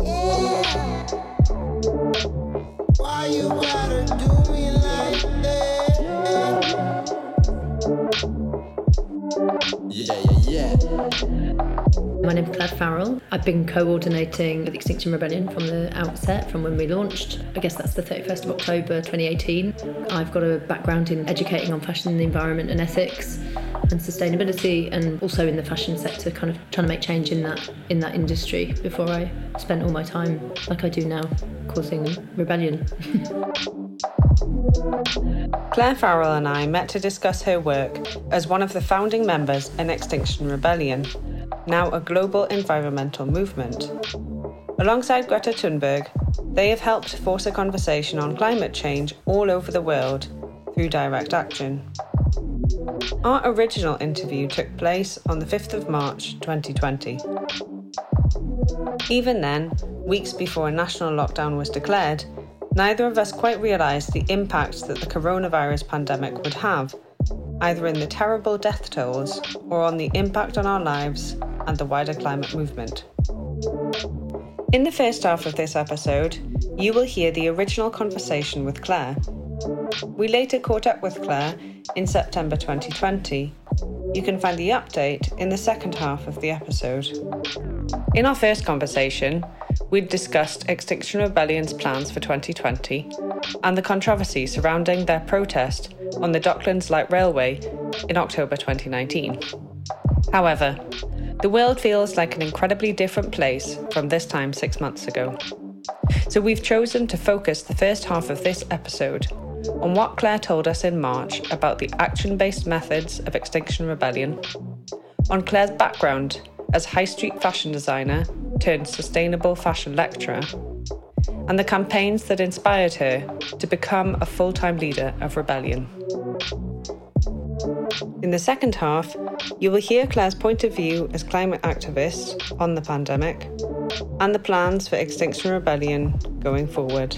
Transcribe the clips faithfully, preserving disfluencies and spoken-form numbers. Yeah. Why you gotta do me like that? Yeah, yeah, yeah. My name's Claire Farrell. I've been coordinating the Extinction Rebellion from the outset, from when we launched. I guess that's the thirty-first of October twenty eighteen. I've got a background in educating on fashion, the environment and ethics and sustainability, and also in the fashion sector, kind of trying to make change in that in that industry before I spent all my time, like I do now, causing rebellion. Claire Farrell and I met to discuss her work as one of the founding members in Extinction Rebellion, now a global environmental movement. Alongside Greta Thunberg, they have helped force a conversation on climate change all over the world through direct action. Our original interview took place on the fifth of March twenty twenty. Even then, weeks before a national lockdown was declared, neither of us quite realised the impact that the coronavirus pandemic would have, either in the terrible death tolls or on the impact on our lives and the wider climate movement. In the first half of this episode, you will hear the original conversation with Claire. We later caught up with Claire in September twenty twenty. You can find the update in the second half of the episode. In our first conversation, we discussed Extinction Rebellion's plans for twenty twenty and the controversy surrounding their protest on the Docklands Light Railway in October twenty nineteen. However, the world feels like an incredibly different place from this time six months ago. So we've chosen to focus the first half of this episode on what Claire told us in March about the action-based methods of Extinction Rebellion, on Claire's background as high street fashion designer turned sustainable fashion lecturer, and the campaigns that inspired her to become a full-time leader of Rebellion. In the second half, you will hear Claire's point of view as climate activist on the pandemic and the plans for Extinction Rebellion going forward.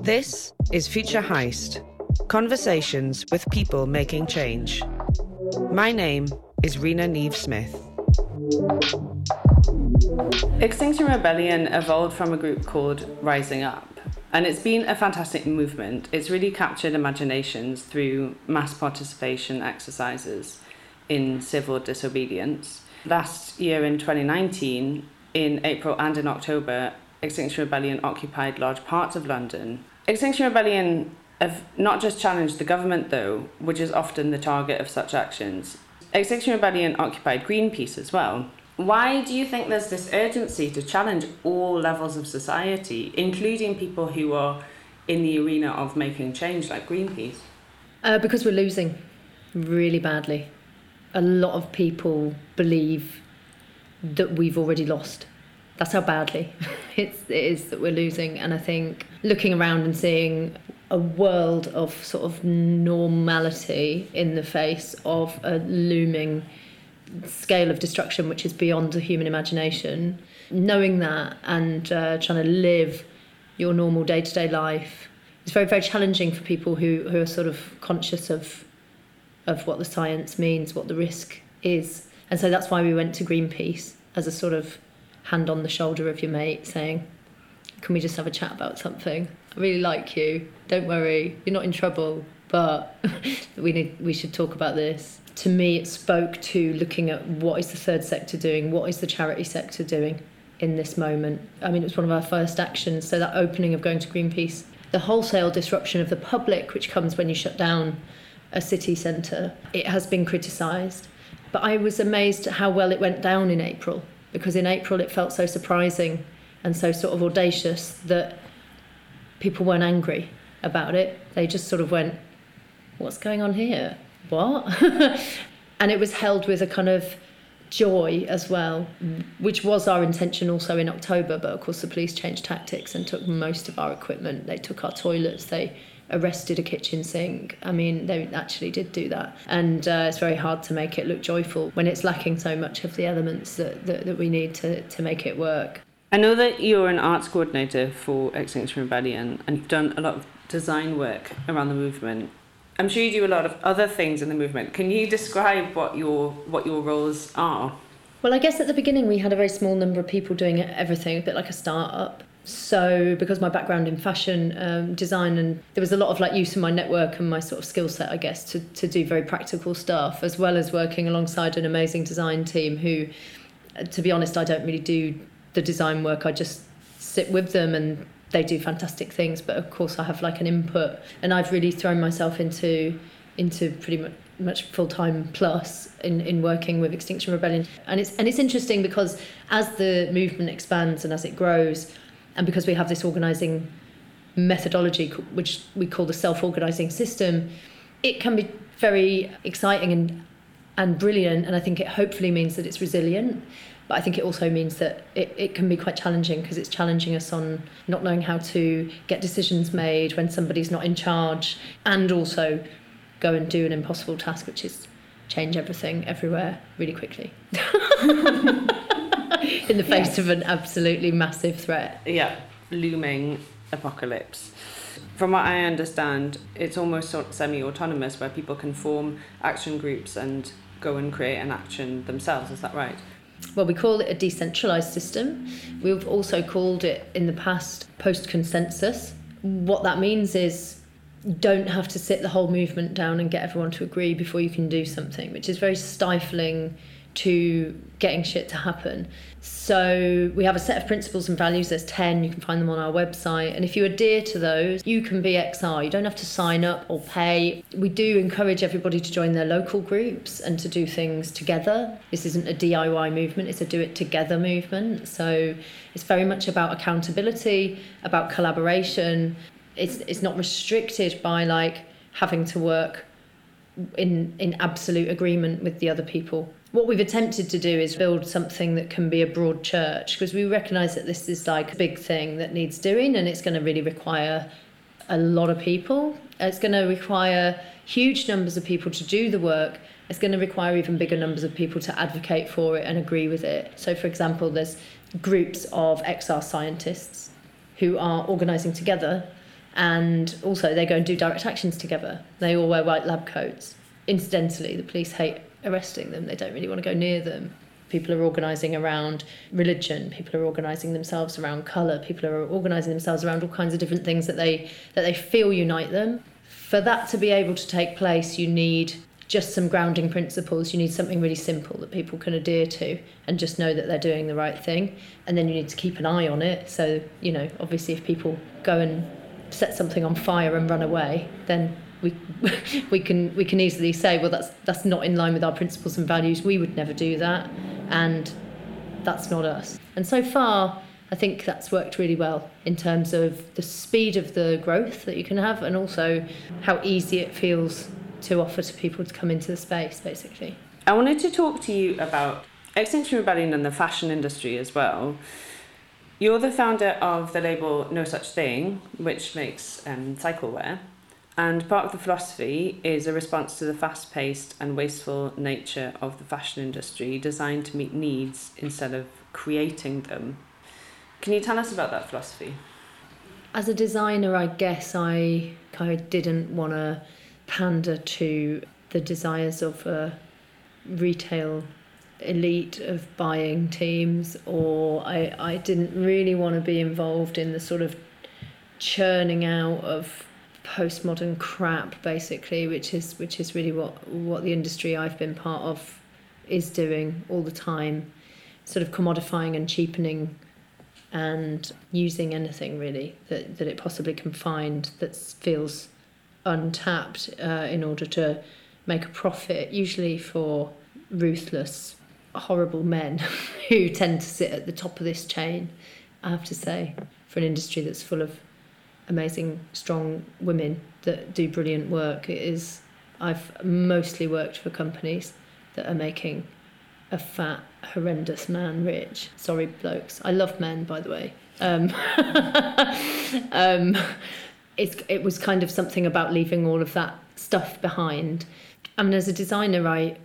This is Future Heist, conversations with people making change. My name is Rena Neve Smith. Extinction Rebellion evolved from a group called Rising Up, and it's been a fantastic movement. It's really captured imaginations through mass participation exercises in civil disobedience. Last year in twenty nineteen, in April and in October, Extinction Rebellion occupied large parts of London. Extinction Rebellion have not just challenged the government, though, which is often the target of such actions. Extinction Rebellion occupied Greenpeace as well. Why do you think there's this urgency to challenge all levels of society, including people who are in the arena of making change, like Greenpeace? Uh, because we're losing really badly. A lot of people believe that we've already lost. That's how badly it's, it is that we're losing. And I think looking around and seeing a world of sort of normality in the face of a looming scale of destruction which is beyond the human imagination, knowing that and uh, trying to live your normal day-to-day life, it's very, very challenging for people who, who are sort of conscious of of what the science means, what the risk is. And so that's why we went to Greenpeace as a sort of hand on the shoulder of your mate saying, can we just have a chat about something? I really like you, don't worry, you're not in trouble, but we need, we should talk about this. To me, it spoke to looking at what is the third sector doing, what is the charity sector doing in this moment. I mean, it was one of our first actions, so that opening of going to Greenpeace, the wholesale disruption of the public, which comes when you shut down a city centre, it has been criticised. But I was amazed at how well it went down in April, because in April it felt so surprising and so sort of audacious that people weren't angry about it. They just sort of went, what's going on here? What? And it was held with a kind of joy as well, which was our intention also in October, but of course the police changed tactics and took most of our equipment. They took our toilets, they arrested a kitchen sink. I mean, they actually did do that. And uh, it's very hard to make it look joyful when it's lacking so much of the elements that, that, that we need to, to make it work. I know that you're an arts coordinator for Extinction Rebellion and you've done a lot of design work around the movement. I'm sure you do a lot of other things in the movement. Can you describe what your what your roles are? Well, I guess at the beginning we had a very small number of people doing everything, a bit like a start-up. So because my background in fashion um, design, and there was a lot of like use of my network and my sort of skill set, I guess, to, to do very practical stuff, as well as working alongside an amazing design team who, to be honest, I don't really do the design work. I just sit with them and they do fantastic things. But of course, I have like an input, and I've really thrown myself into into pretty much much full-time plus in, in working with Extinction Rebellion. And it's and it's interesting because as the movement expands and as it grows, and because we have this organising methodology, which we call the self-organising system, it can be very exciting and and brilliant. And I think it hopefully means that it's resilient. But I think it also means that it, it can be quite challenging, because it's challenging us on not knowing how to get decisions made when somebody's not in charge, and also go and do an impossible task, which is change everything everywhere really quickly in the face yes. of an absolutely massive threat. Yeah, looming apocalypse. From what I understand, it's almost sort of semi-autonomous, where people can form action groups and go and create an action themselves. Is that right? Well, we call it a decentralised system. We've also called it in the past post-consensus. What that means is you don't have to sit the whole movement down and get everyone to agree before you can do something, which is very stifling to getting shit to happen. So we have a set of principles and values. There's ten, you can find them on our website. And if you adhere to those, you can be X R. You don't have to sign up or pay. We do encourage everybody to join their local groups and to do things together. This isn't a D I Y movement, it's a do it together movement. So it's very much about accountability, about collaboration. It's it's not restricted by like having to work in in absolute agreement with the other people. What we've attempted to do is build something that can be a broad church, because we recognise that this is like a big thing that needs doing, and it's going to really require a lot of people. It's going to require huge numbers of people to do the work. It's going to require even bigger numbers of people to advocate for it and agree with it. So, for example, there's groups of X R scientists who are organising together. And also they go and do direct actions together. They all wear white lab coats. Incidentally, the police hate arresting them. They don't really want to go near them. People are organising around religion. People are organising themselves around colour. People are organising themselves around all kinds of different things that they that they feel unite them. For that to be able to take place, you need just some grounding principles. You need something really simple that people can adhere to and just know that they're doing the right thing. And then you need to keep an eye on it. So, you know, obviously if people go and set something on fire and run away, then we we can we can easily say, well, that's that's not in line with our principles and values. We would never do that, and that's not us. And so far, I think that's worked really well in terms of the speed of the growth that you can have, and also how easy it feels to offer to people to come into the space, basically. I wanted to talk to you about Extinction Rebellion and the fashion industry as well. You're the founder of the label No Such Thing, which makes um, cycle wear, and part of the philosophy is a response to the fast-paced and wasteful nature of the fashion industry, designed to meet needs instead of creating them. Can you tell us about that philosophy? As a designer, I guess I I didn't want to pander to the desires of a retail elite of buying teams, or I, I didn't really want to be involved in the sort of churning out of postmodern crap, basically, which is which is really what what the industry I've been part of is doing all the time, sort of commodifying and cheapening and using anything really that, that it possibly can find that feels untapped uh, in order to make a profit, usually for ruthless, horrible men who tend to sit at the top of this chain, I have to say, for an industry that's full of amazing, strong women that do brilliant work. It is, I've mostly worked for companies that are making a fat, horrendous man rich. Sorry, blokes. I love men, by the way. Um, um, it's, it was kind of something about leaving all of that stuff behind. I mean, as a designer, I...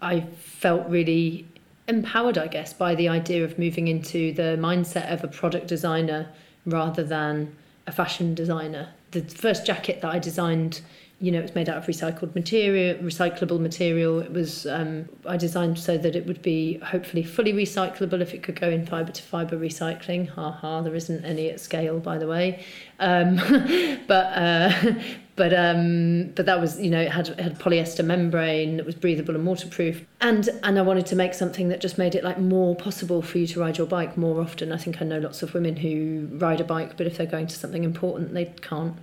I felt really empowered, I guess, by the idea of moving into the mindset of a product designer rather than a fashion designer. The first jacket that I designed you know, it was made out of recycled material, recyclable material. It was, um, I designed so that it would be hopefully fully recyclable if it could go in fibre to fibre recycling. Ha ha, there isn't any at scale, by the way. Um, but uh, but um, but that was, you know, it had it had polyester membrane that was breathable and waterproof. And and I wanted to make something that just made it like more possible for you to ride your bike more often. I think I know lots of women who ride a bike, but if they're going to something important, they can't.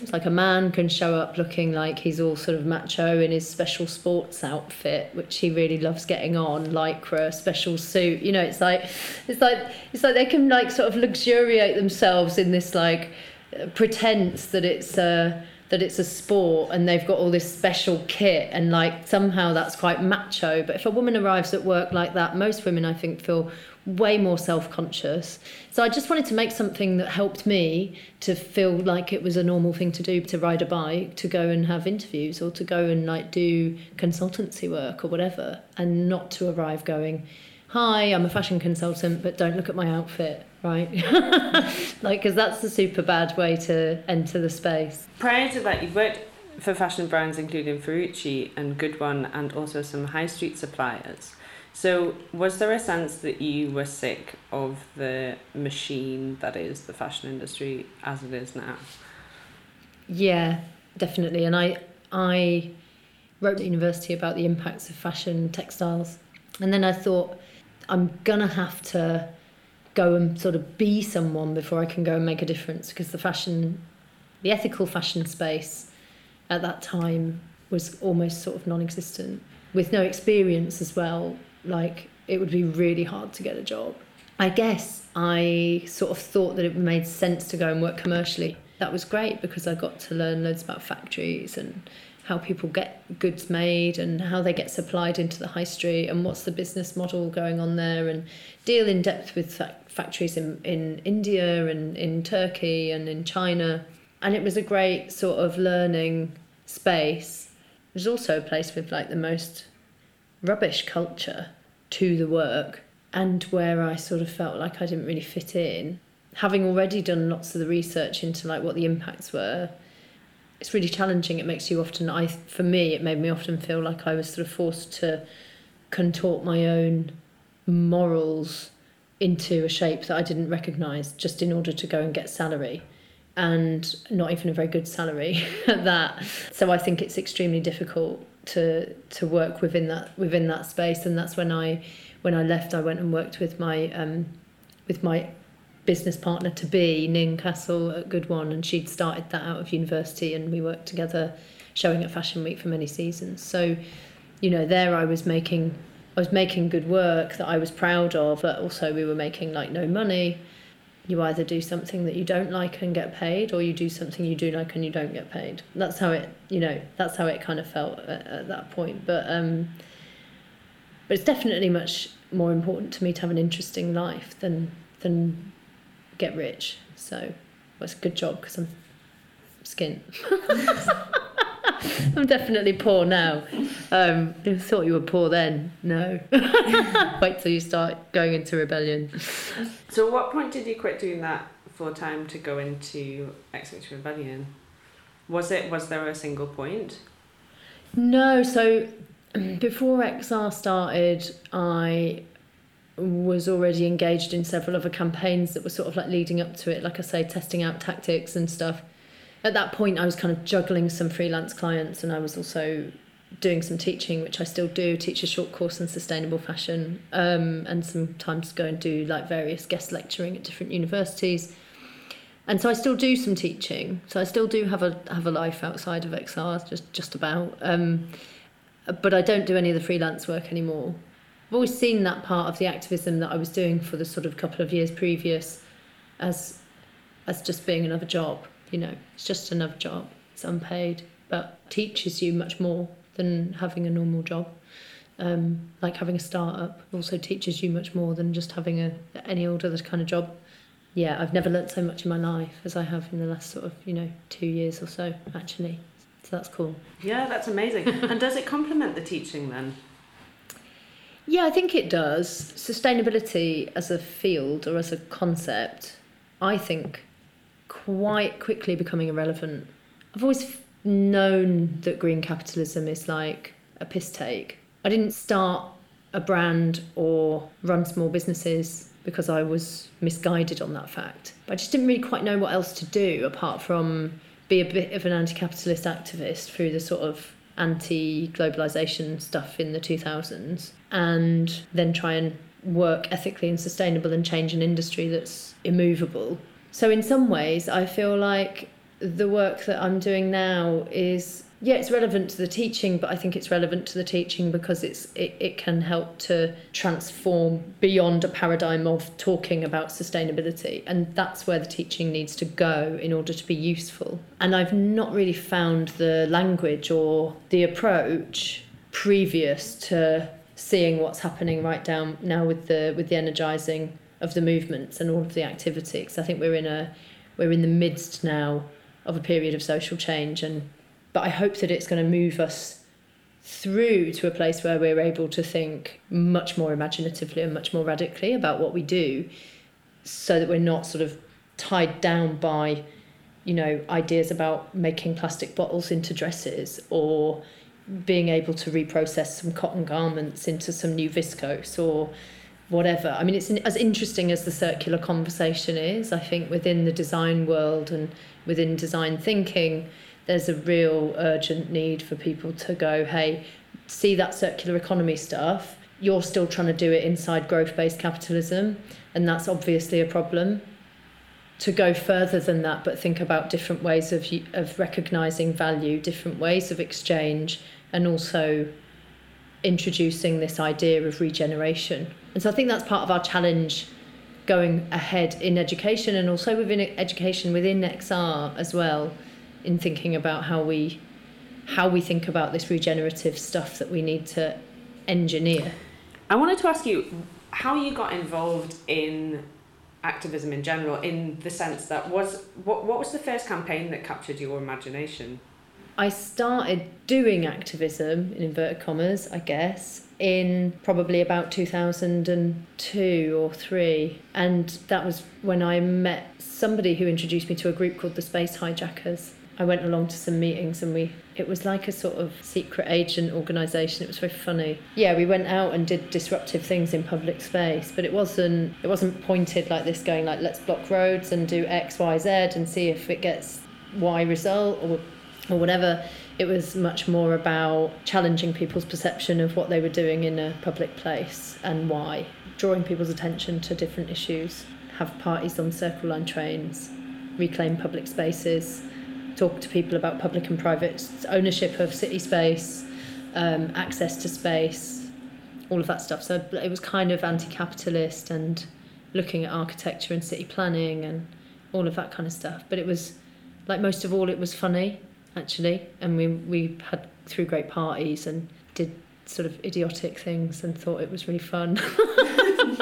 It's like a man can show up looking like he's all sort of macho in his special sports outfit, which he really loves getting on, lycra, special suit. You know, it's like, it's like, it's like they can like sort of luxuriate themselves in this like pretense that it's a that it's a sport, and they've got all this special kit, and like somehow that's quite macho. But if a woman arrives at work like that, most women I think feel way more self-conscious. So I just wanted to make something that helped me to feel like it was a normal thing to do, to ride a bike, to go and have interviews, or to go and like do consultancy work or whatever, and not to arrive going, hi, I'm a fashion consultant, but don't look at my outfit, right? Like, because that's a super bad way to enter the space. Prior to that, you've worked for fashion brands including Ferrucci and Good One, and also some high street suppliers. So was there a sense that you were sick of the machine that is the fashion industry as it is now? Yeah, definitely. And I I wrote at university about the impacts of fashion textiles. And then I thought, I'm going to have to go and sort of be someone before I can go and make a difference, because the fashion, the ethical fashion space at that time was almost sort of non-existent. With no experience as well, like it would be really hard to get a job. I guess I sort of thought that it made sense to go and work commercially. That was great because I got to learn loads about factories and how people get goods made and how they get supplied into the high street and what's the business model going on there, and deal in depth with fa- factories in, in India and in Turkey and in China. And it was a great sort of learning space. It was also a place with like the most rubbish culture to the work, and where I sort of felt like I didn't really fit in. Having already done lots of the research into like what the impacts were, it's really challenging. It makes you often, I for me, it made me often feel like I was sort of forced to contort my own morals into a shape that I didn't recognise, just in order to go and get salary. And not even a very good salary at that. So I think it's extremely difficult to to work within that within that space. And that's when I when I left, I went and worked with my um with my business partner to be, Ning Castle at Good One, and she'd started that out of university, and we worked together showing at Fashion Week for many seasons. So, you know, there I was making I was making good work that I was proud of, but also we were making like no money. You either do something that you don't like and get paid, or you do something you do like and you don't get paid. That's how it, you know, that's how it kind of felt at, at that point. But um, but it's definitely much more important to me to have an interesting life than than get rich. So, well, it's a good job because I'm skint. I'm definitely poor now. Um, I thought you were poor then. No. Wait till you start going into rebellion. So at what point did you quit doing that full-time to go into Extinction Rebellion? Was it? Was there a single point? No. So before X R started, I was already engaged in several other campaigns that were sort of like leading up to it, like I say, testing out tactics and stuff. At that point, I was kind of juggling some freelance clients, and I was also doing some teaching, which I still do, teach a short course in sustainable fashion, um, and sometimes go and do like various guest lecturing at different universities. And so I still do some teaching. So I still do have a have a life outside of X R, just, just about. Um, but I don't do any of the freelance work anymore. I've always seen that part of the activism that I was doing for the sort of couple of years previous as as just being another job. You know, it's just another job. It's unpaid, but teaches you much more than having a normal job. Um, like having a start-up also teaches you much more than just having a any old other kind of job. Yeah, I've never learnt so much in my life as I have in the last sort of, you know, two years or so, actually. So that's cool. Yeah, that's amazing. And does it complement the teaching then? Yeah, I think it does. Sustainability as a field or as a concept, I think, quite quickly becoming irrelevant. I've always known that green capitalism is like a piss take. I didn't start a brand or run small businesses because I was misguided on that fact. But I just didn't really quite know what else to do apart from be a bit of an anti-capitalist activist through the sort of anti-globalisation stuff in the two thousands, and then try and work ethically and sustainable and change an industry that's immovable. So in some ways, I feel like the work that I'm doing now is, yeah, it's relevant to the teaching, but I think it's relevant to the teaching because it's it, it can help to transform beyond a paradigm of talking about sustainability. And that's where the teaching needs to go in order to be useful. And I've not really found the language or the approach previous to seeing what's happening right down now with the with the energising of the movements and all of the activities. I think we're in a we're in the midst now of a period of social change, and but I hope that it's going to move us through to a place where we're able to think much more imaginatively and much more radically about what we do, so that we're not sort of tied down by, you know, ideas about making plastic bottles into dresses or being able to reprocess some cotton garments into some new viscose or whatever. I mean, it's as interesting as the circular conversation is. I think within the design world and within design thinking, there's a real urgent need for people to go, hey, see that circular economy stuff, you're still trying to do it inside growth-based capitalism, and that's obviously a problem. To go further than that, but think about different ways of of recognising value, different ways of exchange, and also introducing this idea of regeneration. And so I think that's part of our challenge going ahead in education, and also within education, within X R as well, in thinking about how we how we think about this regenerative stuff that we need to engineer. I wanted to ask you how you got involved in activism in general, in the sense that was what what was the first campaign that captured your imagination? I started doing activism, in inverted commas, I guess, in probably about two thousand two or three. And that was when I met somebody who introduced me to a group called the Space Hijackers. I went along to some meetings and we it was like a sort of secret agent organisation. It was very funny. Yeah, we went out and did disruptive things in public space, but it wasn't it wasn't pointed like this, going like, let's block roads and do X, Y, Z and see if it gets Y result or or whatever. It was much more about challenging people's perception of what they were doing in a public place and why, drawing people's attention to different issues, have parties on Circle Line trains, reclaim public spaces, talk to people about public and private ownership of city space, um, access to space, all of that stuff. So it was kind of anti-capitalist and looking at architecture and city planning and all of that kind of stuff. But it was, like most of all, it was funny, actually, and we we had threw great parties and did sort of idiotic things and thought it was really fun. um,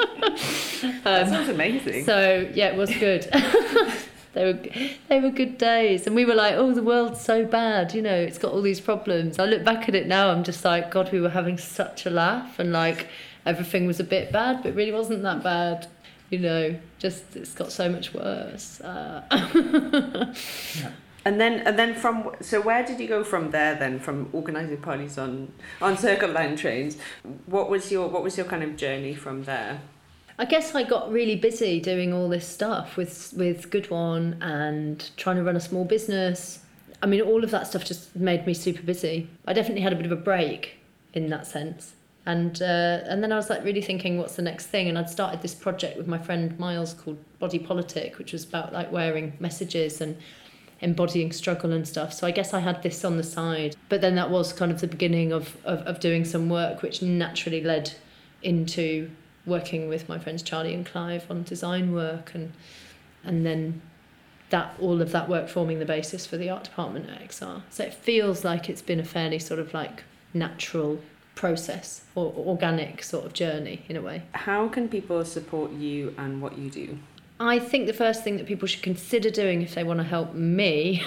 that sounds amazing. So yeah, it was good. they were they were good days, and we were like, oh, the world's so bad, you know, it's got all these problems. I look back at it now, I'm just like, God, we were having such a laugh, and like everything was a bit bad, but it really wasn't that bad. You know, just it's got so much worse. Uh, yeah. And then, and then from so, where did you go from there? Then, from organising parties on on Circle Line trains, what was your what was your kind of journey from there? I guess I got really busy doing all this stuff with with Good One and trying to run a small business. I mean, all of that stuff just made me super busy. I definitely had a bit of a break in that sense, and uh, and then I was like really thinking, what's the next thing? And I'd started this project with my friend Miles called Body Politic, which was about like wearing messages and embodying struggle and stuff. So I guess I had this on the side, but then that was kind of the beginning of, of of doing some work, which naturally led into working with my friends Charlie and Clive on design work, and and then that all of that work forming the basis for the art department at X R. So it feels like it's been a fairly sort of like natural process or organic sort of journey in a way. How can people support you and what you do? I think the first thing that people should consider doing if they want to help me,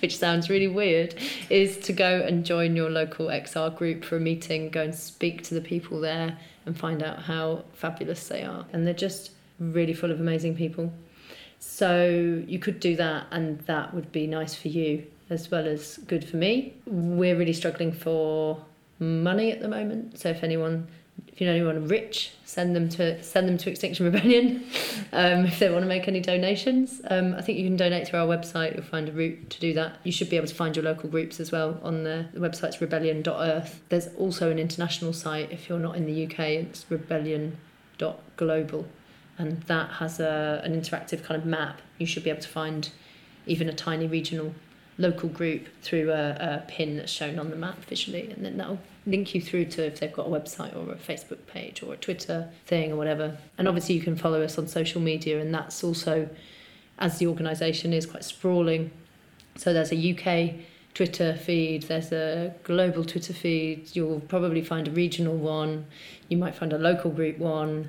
which sounds really weird, is to go and join your local X R group for a meeting, go and speak to the people there and find out how fabulous they are. And they're just really full of amazing people. So you could do that, and that would be nice for you as well as good for me. We're really struggling for money at the moment, so if anyone, if you know anyone rich, send them to send them to Extinction Rebellion um, if they want to make any donations. Um, I think you can donate through our website. You'll find a route to do that. You should be able to find your local groups as well on the, the website's rebellion dot earth. There's also an international site if you're not in the U K. It's rebellion dot global, and that has a an interactive kind of map. You should be able to find even a tiny regional local group through a, a pin that's shown on the map visually, and then that'll link you through to if they've got a website or a Facebook page or a Twitter thing or whatever. And obviously you can follow us on social media, and that's also, as the organisation is quite sprawling, so there's a U K Twitter feed, there's a global Twitter feed, you'll probably find a regional one, you might find a local group one.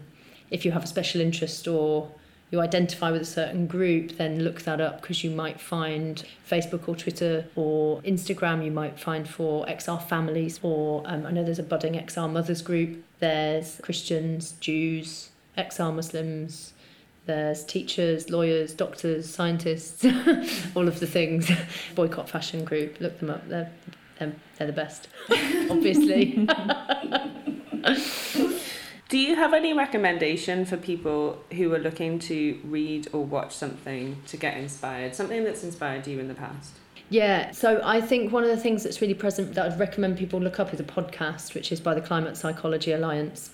If you have a special interest or you identify with a certain group, then look that up, because you might find Facebook or Twitter or Instagram, you might find for X R families, or um, I know there's a budding X R mothers group, there's Christians, Jews, X R Muslims, there's teachers, lawyers, doctors, scientists, all of the things. Boycott Fashion group, look them up, they're, they're, they're the best, obviously. Do you have any recommendation for people who are looking to read or watch something to get inspired, something that's inspired you in the past? Yeah, so I think one of the things that's really present that I'd recommend people look up is a podcast, which is by the Climate Psychology Alliance.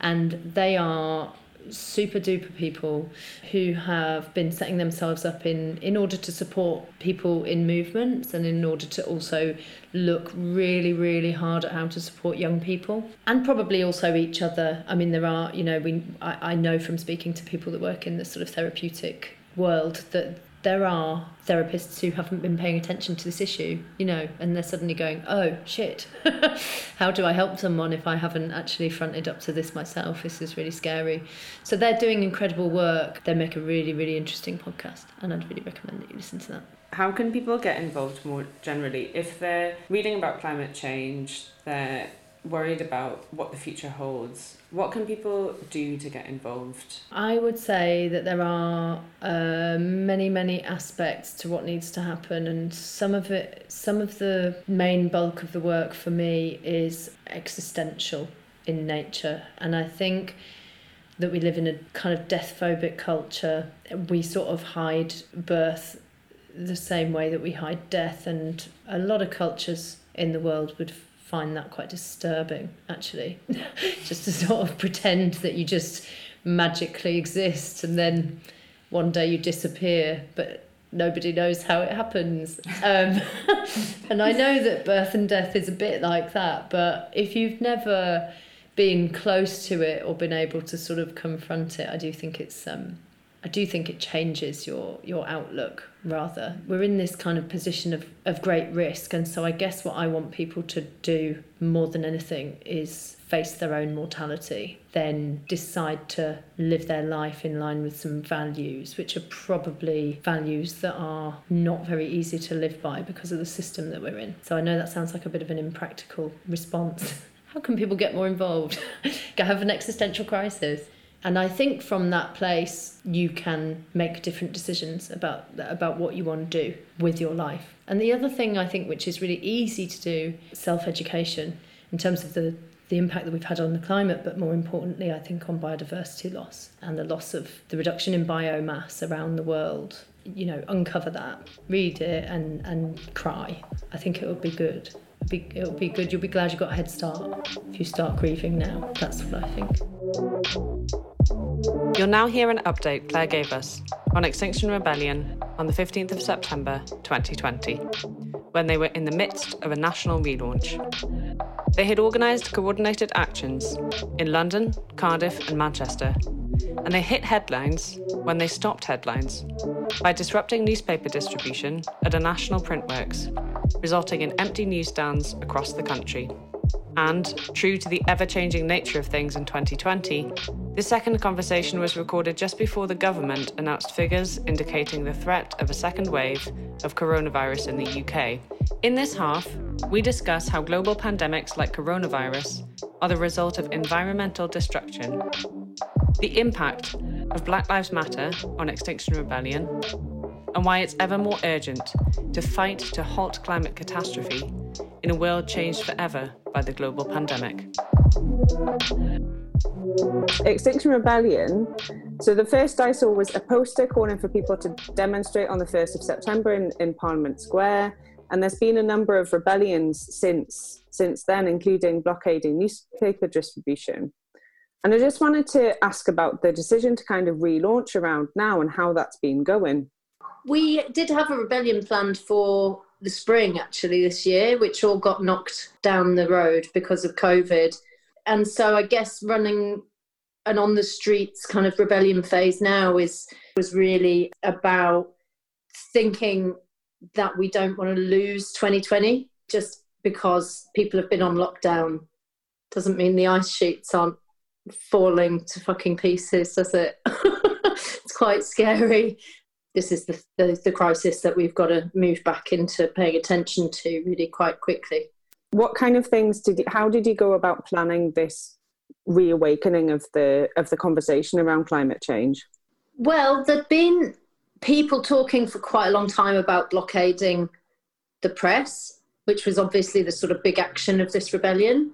And they are super duper people who have been setting themselves up in in order to support people in movements, and in order to also look really really hard at how to support young people, and probably also each other. I mean, there are, you know, we I, I know from speaking to people that work in the sort of therapeutic world that there are therapists who haven't been paying attention to this issue, you know, and they're suddenly going, oh, shit, how do I help someone if I haven't actually fronted up to this myself? This is really scary. So they're doing incredible work. They make a really, really interesting podcast, and I'd really recommend that you listen to that. How can people get involved more generally? If they're reading about climate change, they're worried about what the future holds, what can people do to get involved? I would say that there are uh, many, many aspects to what needs to happen, and some of it, some of the main bulk of the work for me is existential in nature. And I think that we live in a kind of death-phobic culture. We sort of hide birth the same way that we hide death, and a lot of cultures in the world would find that quite disturbing, actually. Just to sort of pretend that you just magically exist and then one day you disappear, but nobody knows how it happens. Um, and I know that birth and death is a bit like that, but if you've never been close to it or been able to sort of confront it, I do think it's um, I do think it changes your your outlook, rather. We're in this kind of position of, of great risk, and so I guess what I want people to do more than anything is face their own mortality, then decide to live their life in line with some values, which are probably values that are not very easy to live by because of the system that we're in. So I know that sounds like a bit of an impractical response. How can people get more involved? Go have an existential crisis. And I think from that place, you can make different decisions about about what you want to do with your life. And the other thing I think, which is really easy to do, self-education, in terms of the, the impact that we've had on the climate, but more importantly, I think, on biodiversity loss and the loss of the reduction in biomass around the world. You know, uncover that, read it and, and cry. I think it will be good. It'll be, it'll be good. You'll be glad you got a head start if you start grieving now. That's what I think. You'll now hear an update Claire gave us on Extinction Rebellion on the fifteenth of September twenty twenty, when they were in the midst of a national relaunch. They had organised coordinated actions in London, Cardiff and Manchester, and they hit headlines when they stopped headlines by disrupting newspaper distribution at a national printworks, resulting in empty newsstands across the country. And, true to the ever-changing nature of things in twenty twenty, this second conversation was recorded just before the government announced figures indicating the threat of a second wave of coronavirus in the U K. In this half, we discuss how global pandemics like coronavirus are the result of environmental destruction, the impact of Black Lives Matter on Extinction Rebellion, and why it's ever more urgent to fight to halt climate catastrophe in a world changed forever by the global pandemic. Extinction Rebellion. So the first I saw was a poster calling for people to demonstrate on the first of September in, in Parliament Square. And there's been a number of rebellions since since then, including blockading newspaper distribution. And I just wanted to ask about the decision to kind of relaunch around now and how that's been going. We did have a rebellion planned for the spring, actually, this year, which all got knocked down the road because of COVID. And so I guess running an on-the-streets kind of rebellion phase now is was really about thinking that we don't want to lose twenty twenty just because people have been on lockdown. Doesn't mean the ice sheets aren't falling to fucking pieces, does it? It's quite scary. This is the, the the crisis that we've got to move back into paying attention to really quite quickly. What kind of things did you, how did you go about planning this reawakening of the of the conversation around climate change? Well, there'd been people talking for quite a long time about blockading the press, which was obviously the sort of big action of this rebellion.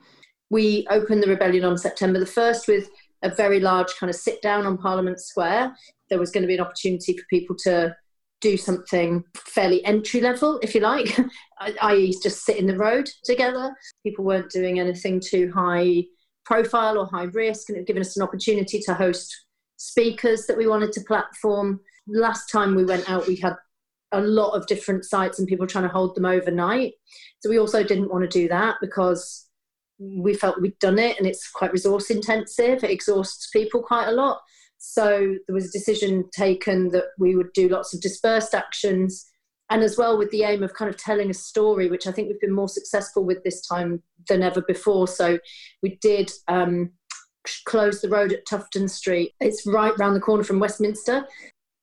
We opened the rebellion on September the first with a very large kind of sit down on Parliament Square. There was going to be an opportunity for people to do something fairly entry level, if you like, that is just sit in the road together. People weren't doing anything too high profile or high risk, and it had given us an opportunity to host speakers that we wanted to platform. Last time we went out, we had a lot of different sites and people trying to hold them overnight. So we also didn't want to do that because we felt we'd done it, and it's quite resource intensive. It exhausts people quite a lot. So there was a decision taken that we would do lots of dispersed actions, and as well with the aim of kind of telling a story, which I think we've been more successful with this time than ever before. So we did um, close the road at Tufton Street. It's right round the corner from Westminster,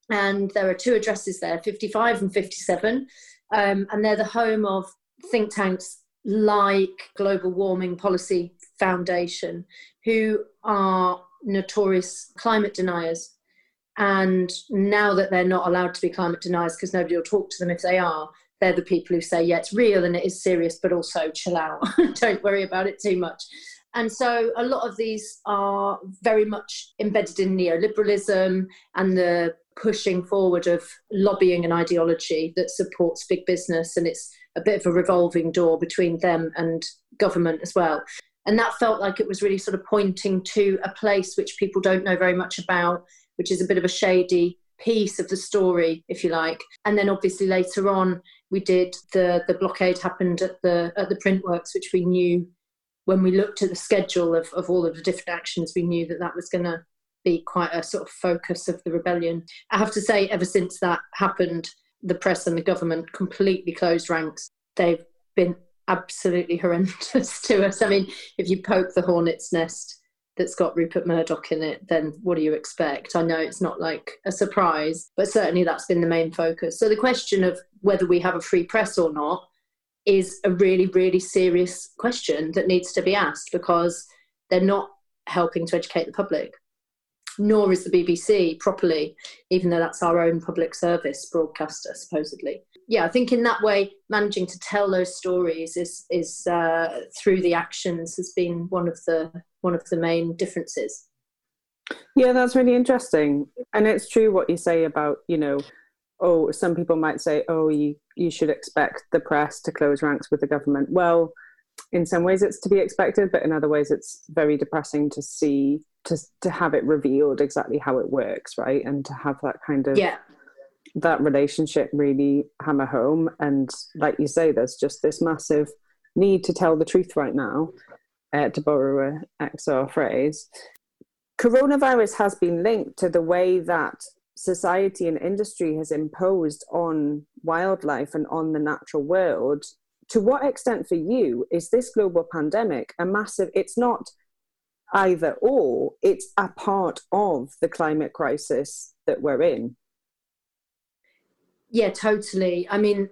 and there are two addresses there, fifty-five and fifty-seven, um, and they're the home of think tanks like Global Warming Policy Foundation, who are notorious climate deniers. And now that they're not allowed to be climate deniers because nobody will talk to them if they are, they're the people who say, yeah, it's real and it is serious, but also chill out. Don't worry about it too much. And so a lot of these are very much embedded in neoliberalism and the pushing forward of lobbying an ideology that supports big business. And it's a bit of a revolving door between them and government as well. And that felt like it was really sort of pointing to a place which people don't know very much about, which is a bit of a shady piece of the story, if you like. And then obviously later on, we did the the blockade happened at the at the Printworks, which we knew when we looked at the schedule of, of all of the different actions, we knew that that was going to be quite a sort of focus of the rebellion. I have to say, ever since that happened, the press and the government completely closed ranks. They've been absolutely horrendous to us. I mean, if you poke the hornet's nest that's got Rupert Murdoch in it, then what do you expect? I know it's not like a surprise, but certainly that's been the main focus. So the question of whether we have a free press or not is a really, really serious question that needs to be asked, because they're not helping to educate the public, nor is the B B C properly, even though that's our own public service broadcaster, supposedly. Yeah, I think in that way, managing to tell those stories is is uh, through the actions has been one of the one of the main differences. Yeah, that's really interesting, and it's true what you say about, you know, oh, some people might say, oh, you you should expect the press to close ranks with the government. Well, in some ways it's to be expected, but in other ways it's very depressing to see to to have it revealed exactly how it works, right, and to have that kind of yeah. that relationship really hammer home. And like you say, there's just this massive need to tell the truth right now, uh, to borrow a X R phrase. Coronavirus has been linked to the way that society and industry has imposed on wildlife and on the natural world. To what extent for you is this global pandemic a massive, it's not either or, it's a part of the climate crisis that we're in? Yeah, totally. I mean,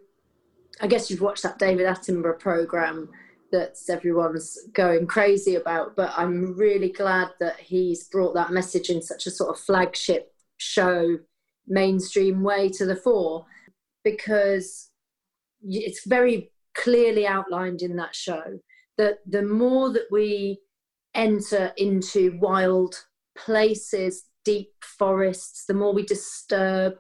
I guess you've watched that David Attenborough programme that everyone's going crazy about, but I'm really glad that he's brought that message in such a sort of flagship show mainstream way to the fore, because it's very clearly outlined in that show that the more that we enter into wild places, deep forests, the more we disturb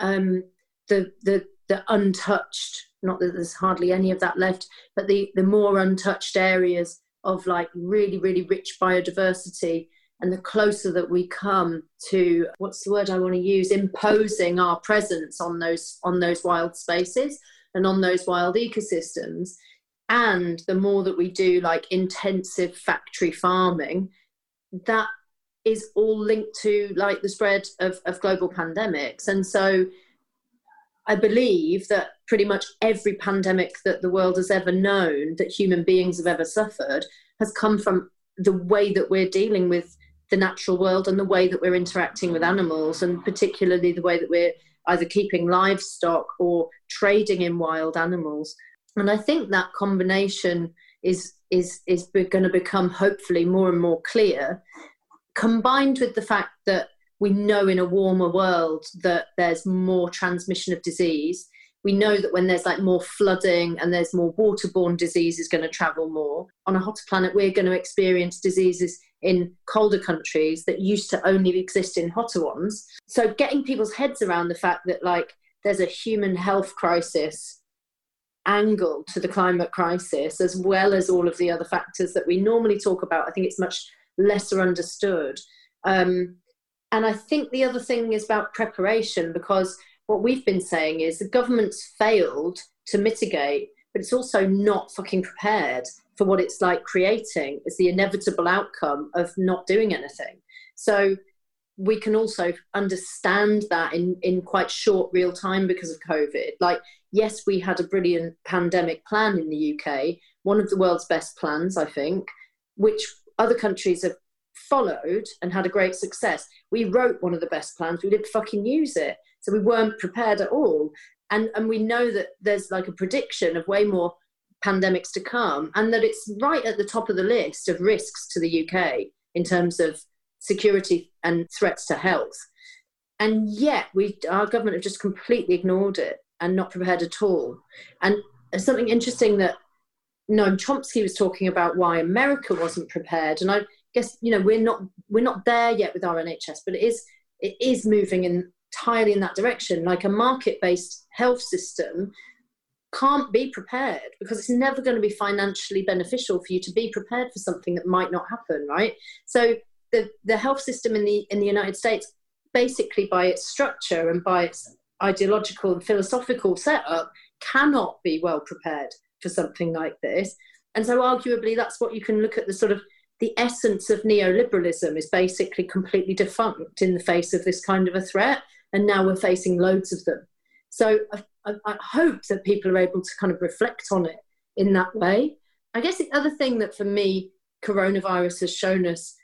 um, the, the the untouched, not that there's hardly any of that left, but the, the more untouched areas of like really, really rich biodiversity, and the closer that we come to, what's the word I want to use, imposing our presence on those on those wild spaces and on those wild ecosystems. And the more that we do like intensive factory farming, that is all linked to like the spread of, of global pandemics. And so I believe that pretty much every pandemic that the world has ever known, that human beings have ever suffered, has come from the way that we're dealing with the natural world and the way that we're interacting with animals, and particularly the way that we're either keeping livestock or trading in wild animals. And I think that combination is is is going to become hopefully more and more clear, combined with the fact that we know in a warmer world that there's more transmission of disease. We know that when there's like more flooding and there's more waterborne disease is going to travel more. On a hotter planet, we're going to experience diseases in colder countries that used to only exist in hotter ones. So getting people's heads around the fact that like there's a human health crisis angle to the climate crisis, as well as all of the other factors that we normally talk about, I think it's much lesser understood. Um, and I think the other thing is about preparation, because what we've been saying is the government's failed to mitigate, but it's also not fucking prepared for what it's like creating is the inevitable outcome of not doing anything. So we can also understand that in, in quite short real time because of COVID. Like, yes, we had a brilliant pandemic plan in the U K, one of the world's best plans, I think, which other countries have followed and had a great success. We wrote one of the best plans, we didn't fucking use it. So we weren't prepared at all. And, and we know that there's like a prediction of way more pandemics to come, and that it's right at the top of the list of risks to the U K in terms of security and threats to health. And yet we, our government have just completely ignored it and not prepared at all. And something interesting that Noam Chomsky was talking about, why America wasn't prepared. And I guess, you know, we're not we're not there yet with our N H S, but it is it is moving in entirely in that direction. Like a market-based health system can't be prepared because it's never going to be financially beneficial for you to be prepared for something that might not happen, right? So the, the health system in the in the United States, basically by its structure and by its ideological and philosophical setup, cannot be well prepared for something like this. And so arguably that's what you can look at, the sort of the essence of neoliberalism is basically completely defunct in the face of this kind of a threat, and now we're facing loads of them. So I, I, I hope that people are able to kind of reflect on it in that way. I guess the other thing that for me coronavirus has shown us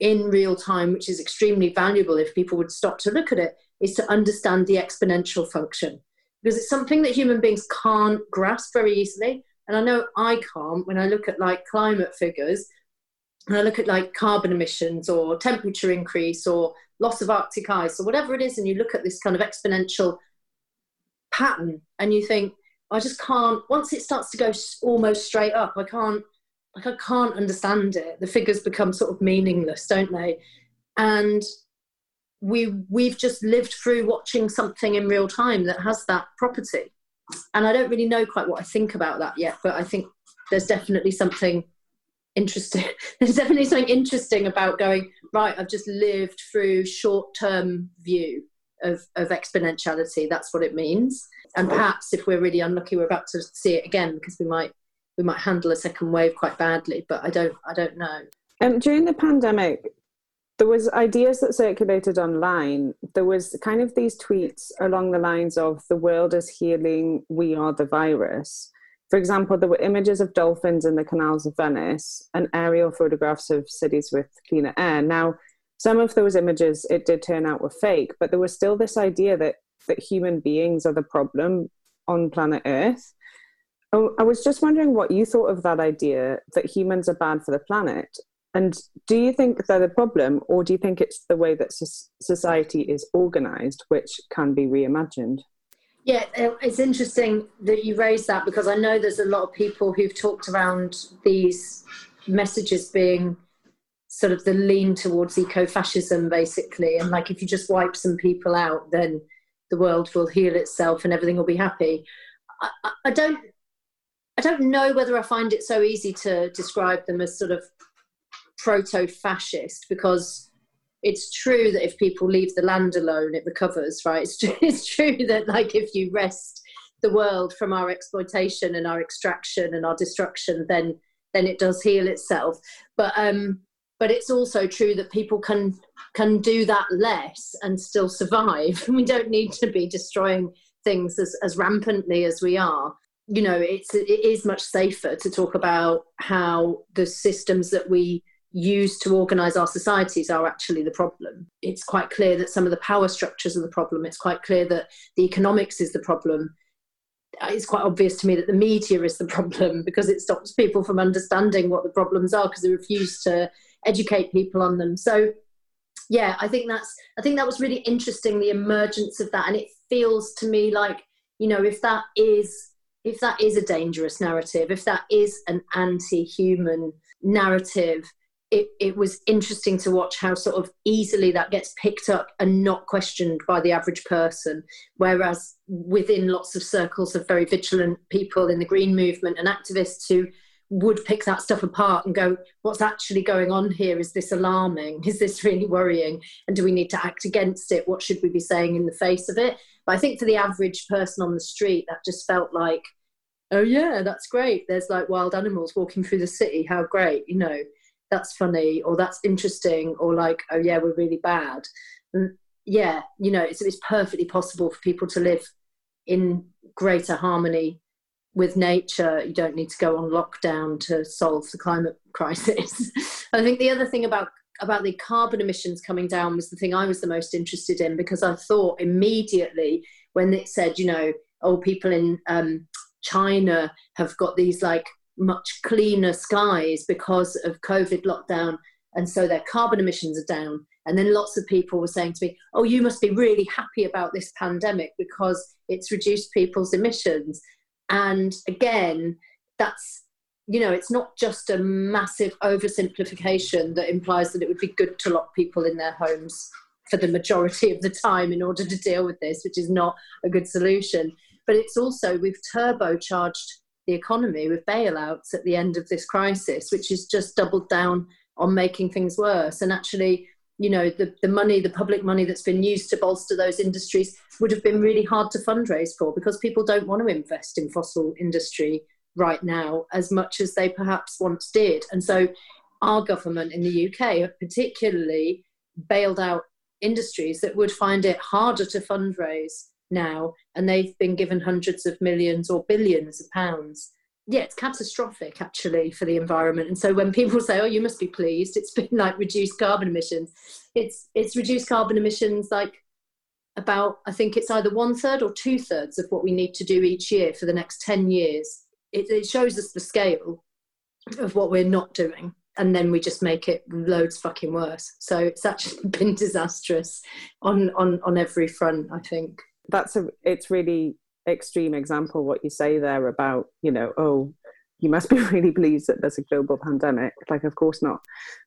in real time, which is extremely valuable if people would stop to look at it, is to understand the exponential function, because it's something that human beings can't grasp very easily. And I know I can't when I look at like climate figures, and I look at like carbon emissions or temperature increase or loss of Arctic ice or whatever it is, and you look at this kind of exponential pattern and you think, I just can't, once it starts to go almost straight up, I can't, like I can't understand it. The figures become sort of meaningless, don't they? And we, we've just lived through watching something in real time that has that property. And I don't really know quite what I think about that yet, but I think there's definitely something interesting. There's definitely something interesting about going, right, I've just lived through short-term view of, of exponentiality. That's what it means. And perhaps if we're really unlucky, we're about to see it again, because we might we might handle a second wave quite badly. But I don't I don't know. Um, during the pandemic, there was ideas that circulated online. There was kind of these tweets along the lines of, the world is healing, we are the virus. For example, there were images of dolphins in the canals of Venice and aerial photographs of cities with cleaner air. Now, some of those images, it did turn out were fake, but there was still this idea that, that human beings are the problem on planet Earth. I was just wondering what you thought of that idea that humans are bad for the planet, And do you think they're the problem, or do you think it's the way that society is organised, which can be reimagined? Yeah, it's interesting that you raised that, because I know there's a lot of people who've talked around these messages being sort of the lean towards eco-fascism, basically. And like, if you just wipe some people out, then the world will heal itself and everything will be happy. I, I don't, I don't know whether I find it so easy to describe them as sort of proto-fascist, because it's true that if people leave the land alone, it recovers, right? It's true, it's true that, like, if you wrest the world from our exploitation and our extraction and our destruction, then then it does heal itself. But um, but it's also true that people can can do that less and still survive. We don't need to be destroying things as, as rampantly as we are. You know, it's it is much safer to talk about how the systems that we used to organise our societies are actually the problem. It's quite clear that some of the power structures are the problem. It's quite clear that the economics is the problem. It's quite obvious to me that the media is the problem, because it stops people from understanding what the problems are, because they refuse to educate people on them. So, yeah, I think that's I think that was really interesting, the emergence of that. And it feels to me like, you know, if that is if that is a dangerous narrative, if that is an anti-human narrative, It, it was interesting to watch how sort of easily that gets picked up and not questioned by the average person, whereas within lots of circles of very vigilant people in the green movement and activists who would pick that stuff apart and go, what's actually going on here? Is this alarming? Is this really worrying? And do we need to act against it? What should we be saying in the face of it? But I think for the average person on the street, that just felt like, oh yeah, that's great. There's like wild animals walking through the city. How great, you know. That's funny, or that's interesting, or like, oh yeah, we're really bad. And yeah, you know, it's, it's perfectly possible for people to live in greater harmony with nature. You don't need to go on lockdown to solve the climate crisis. I think the other thing about, about the carbon emissions coming down was the thing I was the most interested in, because I thought immediately when it said, you know, oh, people in um, China have got these like much cleaner skies because of COVID lockdown, and so their carbon emissions are down. And then lots of people were saying to me, oh, you must be really happy about this pandemic because it's reduced people's emissions. And again, that's, you know, it's not just a massive oversimplification that implies that it would be good to lock people in their homes for the majority of the time in order to deal with this, which is not a good solution. But it's also, we've turbocharged the economy with bailouts at the end of this crisis, which is just doubled down on making things worse. And actually, you know, the, the money, the public money that's been used to bolster those industries would have been really hard to fundraise for, because people don't want to invest in fossil industry right now as much as they perhaps once did. And so our government in the U K have particularly bailed out industries that would find it harder to fundraise now, and they've been given hundreds of millions or billions of pounds. Yeah, it's catastrophic actually for the environment. And so when people say, oh, you must be pleased, it's been like reduced carbon emissions, it's it's reduced carbon emissions like about, I think it's either one third or two thirds of what we need to do each year for the next ten years. It, it shows us the scale of what we're not doing, and then we just make it loads fucking worse. So it's actually been disastrous on on, on every front, I think. That's a, it's really extreme example what you say there about, you know, oh, you must be really pleased that there's a global pandemic. Like, of course not.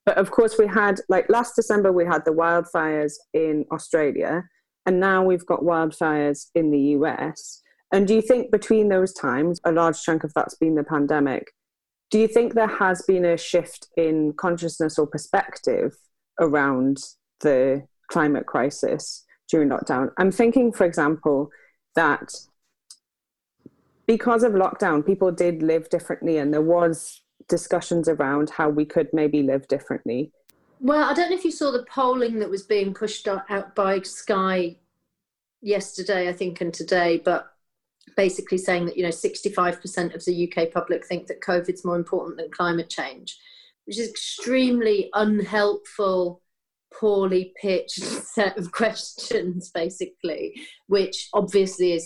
But of course we had, like last December, we had the wildfires in Australia, and now we've got wildfires in the U S. And do you think between those times, a large chunk of that's been the pandemic, do you think there has been a shift in consciousness or perspective around the climate crisis during lockdown? I'm thinking, for example, that because of lockdown, people did live differently, and there was discussions around how we could maybe live differently. Well, I don't know if you saw the polling that was being pushed out by Sky yesterday, I think, and today, but basically saying that, you know, sixty-five percent of the U K public think that COVID's more important than climate change, which is extremely unhelpful, poorly pitched set of questions, basically, which obviously is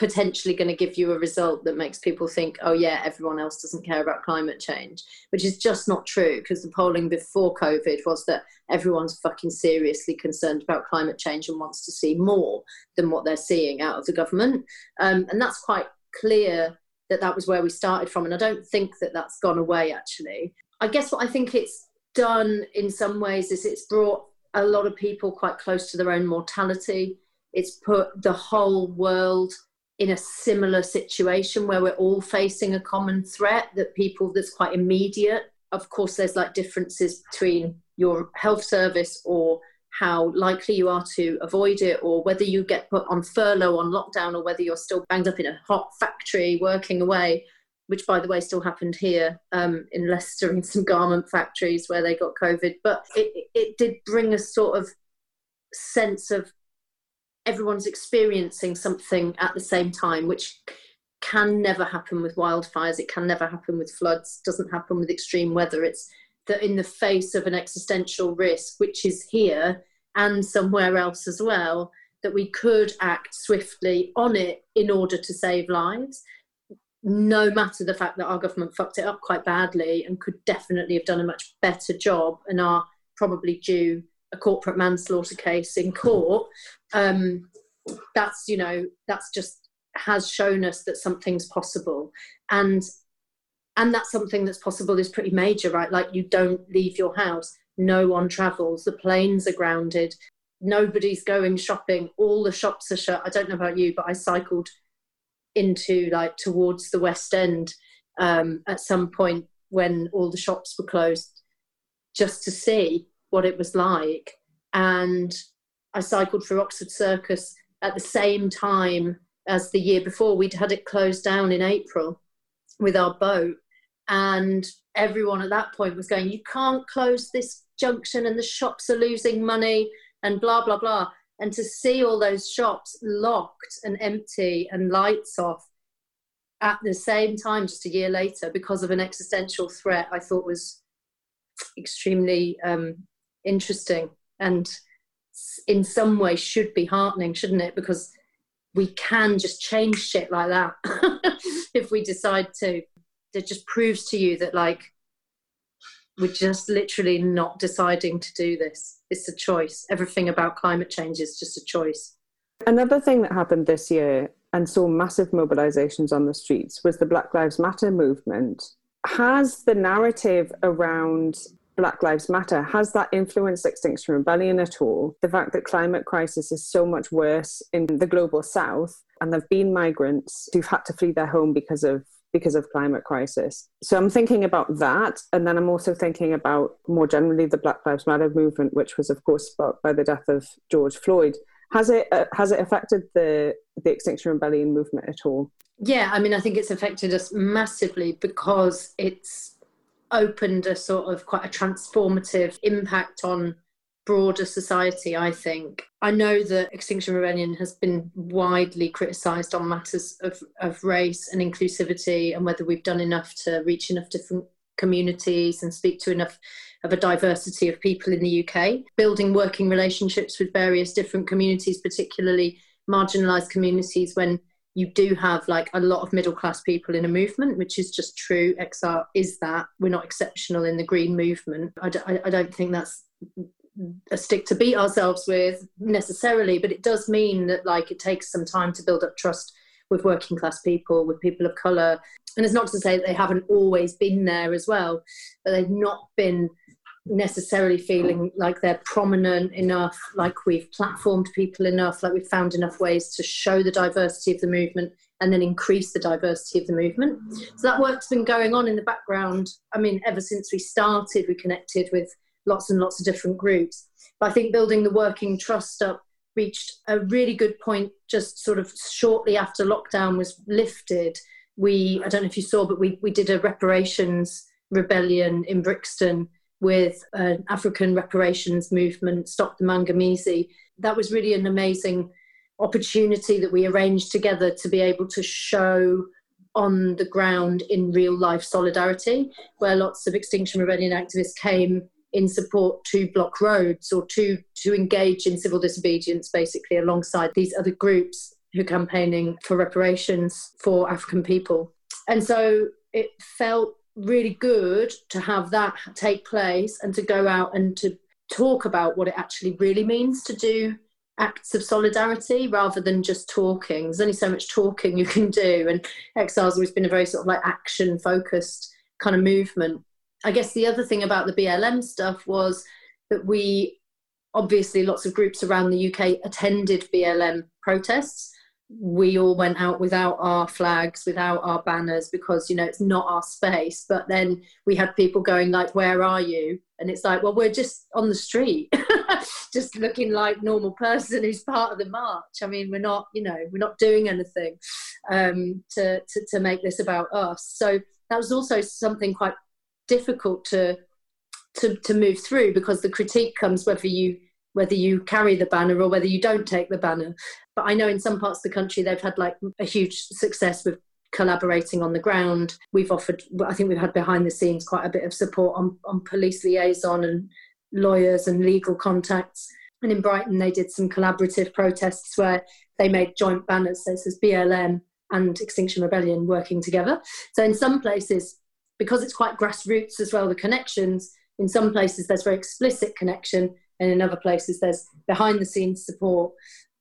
potentially going to give you a result that makes people think, oh yeah, everyone else doesn't care about climate change, which is just not true, because the polling before COVID was that everyone's fucking seriously concerned about climate change and wants to see more than what they're seeing out of the government. Um, and that's quite clear that that was where we started from. And I don't think that that's gone away, actually. I guess what I think it's done in some ways is it's brought a lot of people quite close to their own mortality. It's put the whole world in a similar situation where we're all facing a common threat that people, that's quite immediate. Of course, there's like differences between your health service or how likely you are to avoid it, or whether you get put on furlough, on lockdown, or whether you're still banged up in a hot factory working away, which by the way still happened here um, in Leicester in some garment factories where they got COVID. But it, it did bring a sort of sense of everyone's experiencing something at the same time, which can never happen with wildfires. It can never happen with floods. Doesn't happen with extreme weather. It's that in the face of an existential risk, which is here and somewhere else as well, that we could act swiftly on it in order to save lives, no matter the fact that our government fucked it up quite badly and could definitely have done a much better job and are probably due a corporate manslaughter case in court. Um, that's, you know, that's just has shown us that something's possible. And and that something that's possible is pretty major, right? Like, you don't leave your house, no one travels, the planes are grounded, nobody's going shopping, all the shops are shut. I don't know about you, but I cycled into like towards the West End um, at some point when all the shops were closed, just to see what it was like. And I cycled through Oxford Circus at the same time as the year before. We'd had it closed down in April with our boat, and everyone at that point was going, you can't close this junction and the shops are losing money and blah, blah, blah. And to see all those shops locked and empty and lights off at the same time, just a year later, because of an existential threat, I thought was extremely um, interesting, and in some way should be heartening, shouldn't it? Because we can just change shit like that if we decide to. It just proves to you that, like, we're just literally not deciding to do this. It's a choice. Everything about climate change is just a choice. Another thing that happened this year and saw massive mobilisations on the streets was the Black Lives Matter movement. Has the narrative around Black Lives Matter, has that influenced Extinction Rebellion at all? The fact that climate crisis is so much worse in the global south, and there have been migrants who've had to flee their home because of because of climate crisis. So I'm thinking about that, and then I'm also thinking about more generally the Black Lives Matter movement, which was of course sparked by the death of George Floyd. Has it uh, has it affected the the Extinction Rebellion movement at all? Yeah, I mean, I think it's affected us massively, because it's opened a sort of quite a transformative impact on broader society, I think. I know that Extinction Rebellion has been widely criticised on matters of, of race and inclusivity, and whether we've done enough to reach enough different communities and speak to enough of a diversity of people in the U K. Building working relationships with various different communities, particularly marginalised communities, when you do have like a lot of middle class people in a movement, which is just true. X R is that. We're not exceptional in the green movement. I, d- I don't think that's a stick to beat ourselves with necessarily, but it does mean that like it takes some time to build up trust with working class people, with people of colour. And it's not to say that they haven't always been there as well, but they've not been necessarily feeling like they're prominent enough, like we've platformed people enough, like we've found enough ways to show the diversity of the movement and then increase the diversity of the movement. So that work's been going on in the background. I mean, ever since we started, we connected with lots and lots of different groups. But I think building the working trust up reached a really good point just sort of shortly after lockdown was lifted. We, I don't know if you saw, but we, we did a reparations rebellion in Brixton with an African reparations movement, Stop the Mangamizi. That was really an amazing opportunity that we arranged together to be able to show on the ground in real life solidarity, where lots of Extinction Rebellion activists came in support to block roads or to, to engage in civil disobedience, basically, alongside these other groups who are campaigning for reparations for African people. And so it felt really good to have that take place and to go out and to talk about what it actually really means to do acts of solidarity rather than just talking. There's only so much talking you can do, and Exile's always been a very sort of like action focused kind of movement. I guess the other thing about the B L M stuff was that we obviously lots of groups around the U K attended B L M protests. We all went out without our flags, without our banners, because, you know, it's not our space. But then we had people going like, where are you? And it's like, well, we're just on the street, just looking like normal person who's part of the march. I mean, we're not, you know, we're not doing anything um, to, to, to make this about us. So that was also something quite difficult to, to, to move through, because the critique comes whether you whether you carry the banner or whether you don't take the banner. But I know in some parts of the country, they've had like a huge success with collaborating on the ground. We've offered, I think we've had behind the scenes quite a bit of support on, on police liaison and lawyers and legal contacts. And in Brighton, they did some collaborative protests where they made joint banners. So it says B L M and Extinction Rebellion working together. So in some places, because it's quite grassroots as well, the connections, in some places there's very explicit connection, and in other places there's behind-the-scenes support,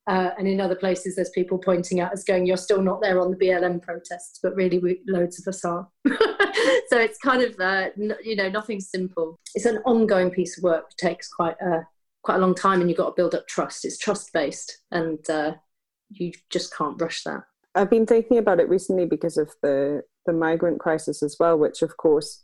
uh, and in other places there's people pointing out as going, you're still not there on the B L M protests, but really we, loads of us are. So it's kind of, uh, n- you know, nothing simple. It's an ongoing piece of work that takes quite a, quite a long time, and you've got to build up trust. It's trust-based, and uh, you just can't rush that. I've been thinking about it recently because of the, the migrant crisis as well, which, of course,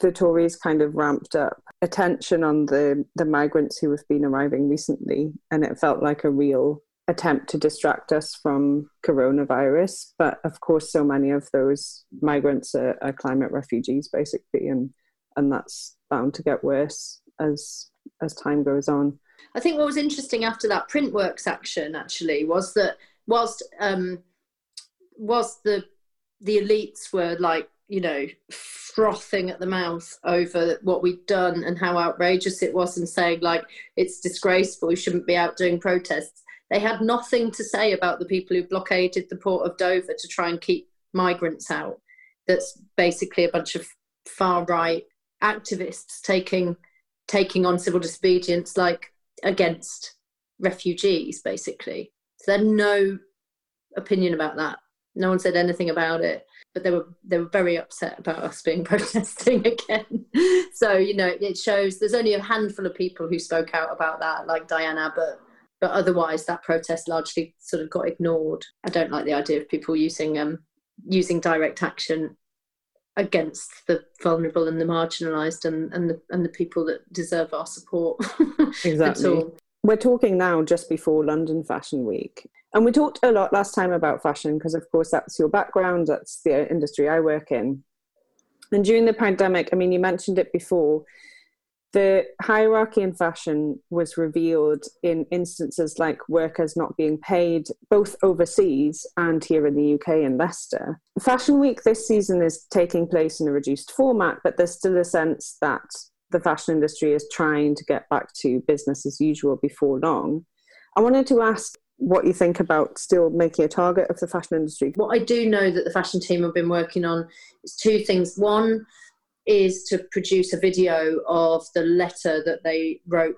the Tories kind of ramped up attention on the, the migrants who have been arriving recently, and it felt like a real attempt to distract us from coronavirus. But of course, so many of those migrants are, are climate refugees, basically, and, and that's bound to get worse as as time goes on. I think what was interesting after that Printworks action, actually, was that whilst um, whilst the the elites were like, you know, frothing at the mouth over what we'd done and how outrageous it was, and saying like, it's disgraceful, you shouldn't be out doing protests. They had nothing to say about the people who blockaded the port of Dover to try and keep migrants out. That's basically a bunch of far-right activists taking taking on civil disobedience, like, against refugees, basically. So they had no opinion about that. No one said anything about it, but they were they were very upset about us being protesting again. So, you know, it shows there's only a handful of people who spoke out about that, like Diane Abbott, but otherwise that protest largely sort of got ignored. I don't like the idea of people using um using direct action against the vulnerable and the marginalised and, and the and the people that deserve our support. Exactly. At all. We're talking now just before London Fashion Week. And we talked a lot last time about fashion because, of course, that's your background. That's the industry I work in. And during the pandemic, I mean, you mentioned it before, the hierarchy in fashion was revealed in instances like workers not being paid, both overseas and here in the U K in Leicester. Fashion Week this season is taking place in a reduced format, but there's still a sense that the fashion industry is trying to get back to business as usual before long. I wanted to ask what you think about still making a target of the fashion industry. What I do know that the fashion team have been working on is two things. One is to produce a video of the letter that they wrote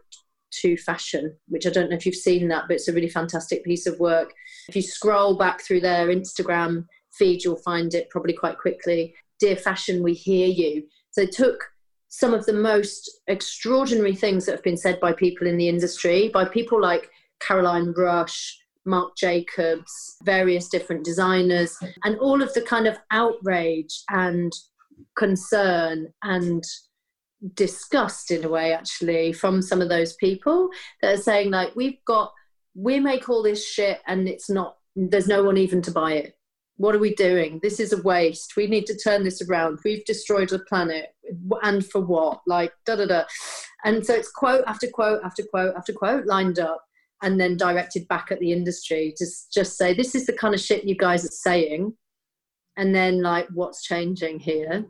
to fashion, which I don't know if you've seen that, but it's a really fantastic piece of work. If you scroll back through their Instagram feed, you'll find it probably quite quickly. Dear Fashion, we hear you. So it took some of the most extraordinary things that have been said by people in the industry, by people like Caroline Rush, Marc Jacobs, various different designers, and all of the kind of outrage and concern and disgust, in a way, actually, from some of those people that are saying, like, we've got, we make all this shit and it's not, there's no one even to buy it. What are we doing? This is a waste. We need to turn this around. We've destroyed the planet. And for what? Like, da-da-da. And so it's quote after quote after quote after quote lined up, and then directed back at the industry to just say, this is the kind of shit you guys are saying, and then, like, what's changing here?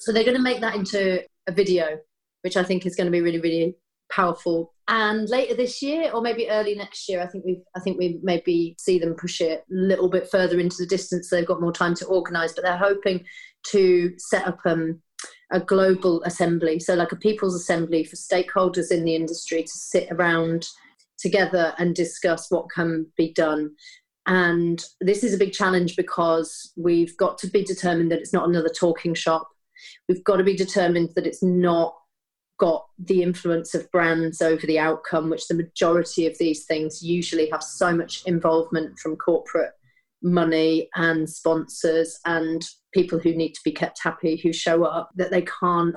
So they're going to make that into a video, which I think is going to be really, really powerful And later this year, or maybe early next year, I think we I think we maybe see them push it a little bit further into the distance. They've got more time to organise, but they're hoping to set up um, a global assembly, so like a people's assembly for stakeholders in the industry to sit around together and discuss what can be done. And this is a big challenge because we've got to be determined that it's not another talking shop. We've got to be determined that it's not got the influence of brands over the outcome, which the majority of these things usually have so much involvement from corporate money and sponsors and people who need to be kept happy, who show up, that they can't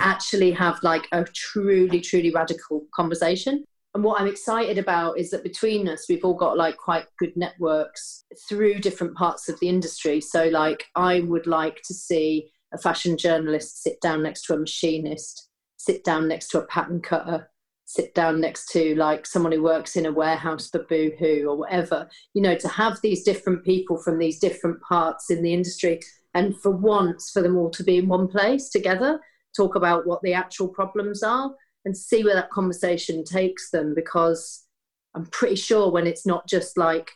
actually have like a truly, truly radical conversation. And what I'm excited about is that between us, we've all got like quite good networks through different parts of the industry. So like, I would like to see a fashion journalist sit down next to a machinist, sit down next to a pattern cutter, sit down next to like someone who works in a warehouse for Boohoo or whatever, you know, to have these different people from these different parts in the industry. And for once, for them all to be in one place together, talk about what the actual problems are and see where that conversation takes them. Because I'm pretty sure when it's not just like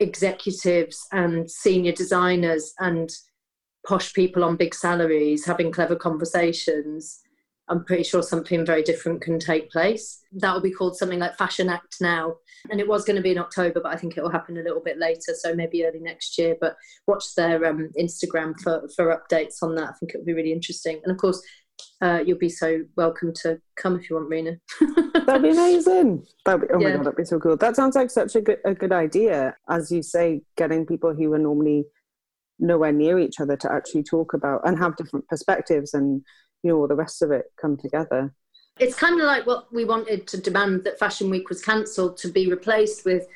executives and senior designers and posh people on big salaries having clever conversations, I'm pretty sure something very different can take place. That will be called something like Fashion Act Now. And it was going to be in October, but I think it will happen a little bit later, so maybe early next year. But watch their um, Instagram for, for updates on that. I think it will be really interesting. And of course, uh, you'll be so welcome to come if you want, Rena. That'd be amazing. That'd be, oh yeah. My God, that'd be so cool. That sounds like such a good, a good idea. As you say, getting people who are normally nowhere near each other to actually talk about and have different perspectives and, you know, all the rest of it come together. It's kind of like what we wanted to demand, that Fashion Week was cancelled to be replaced with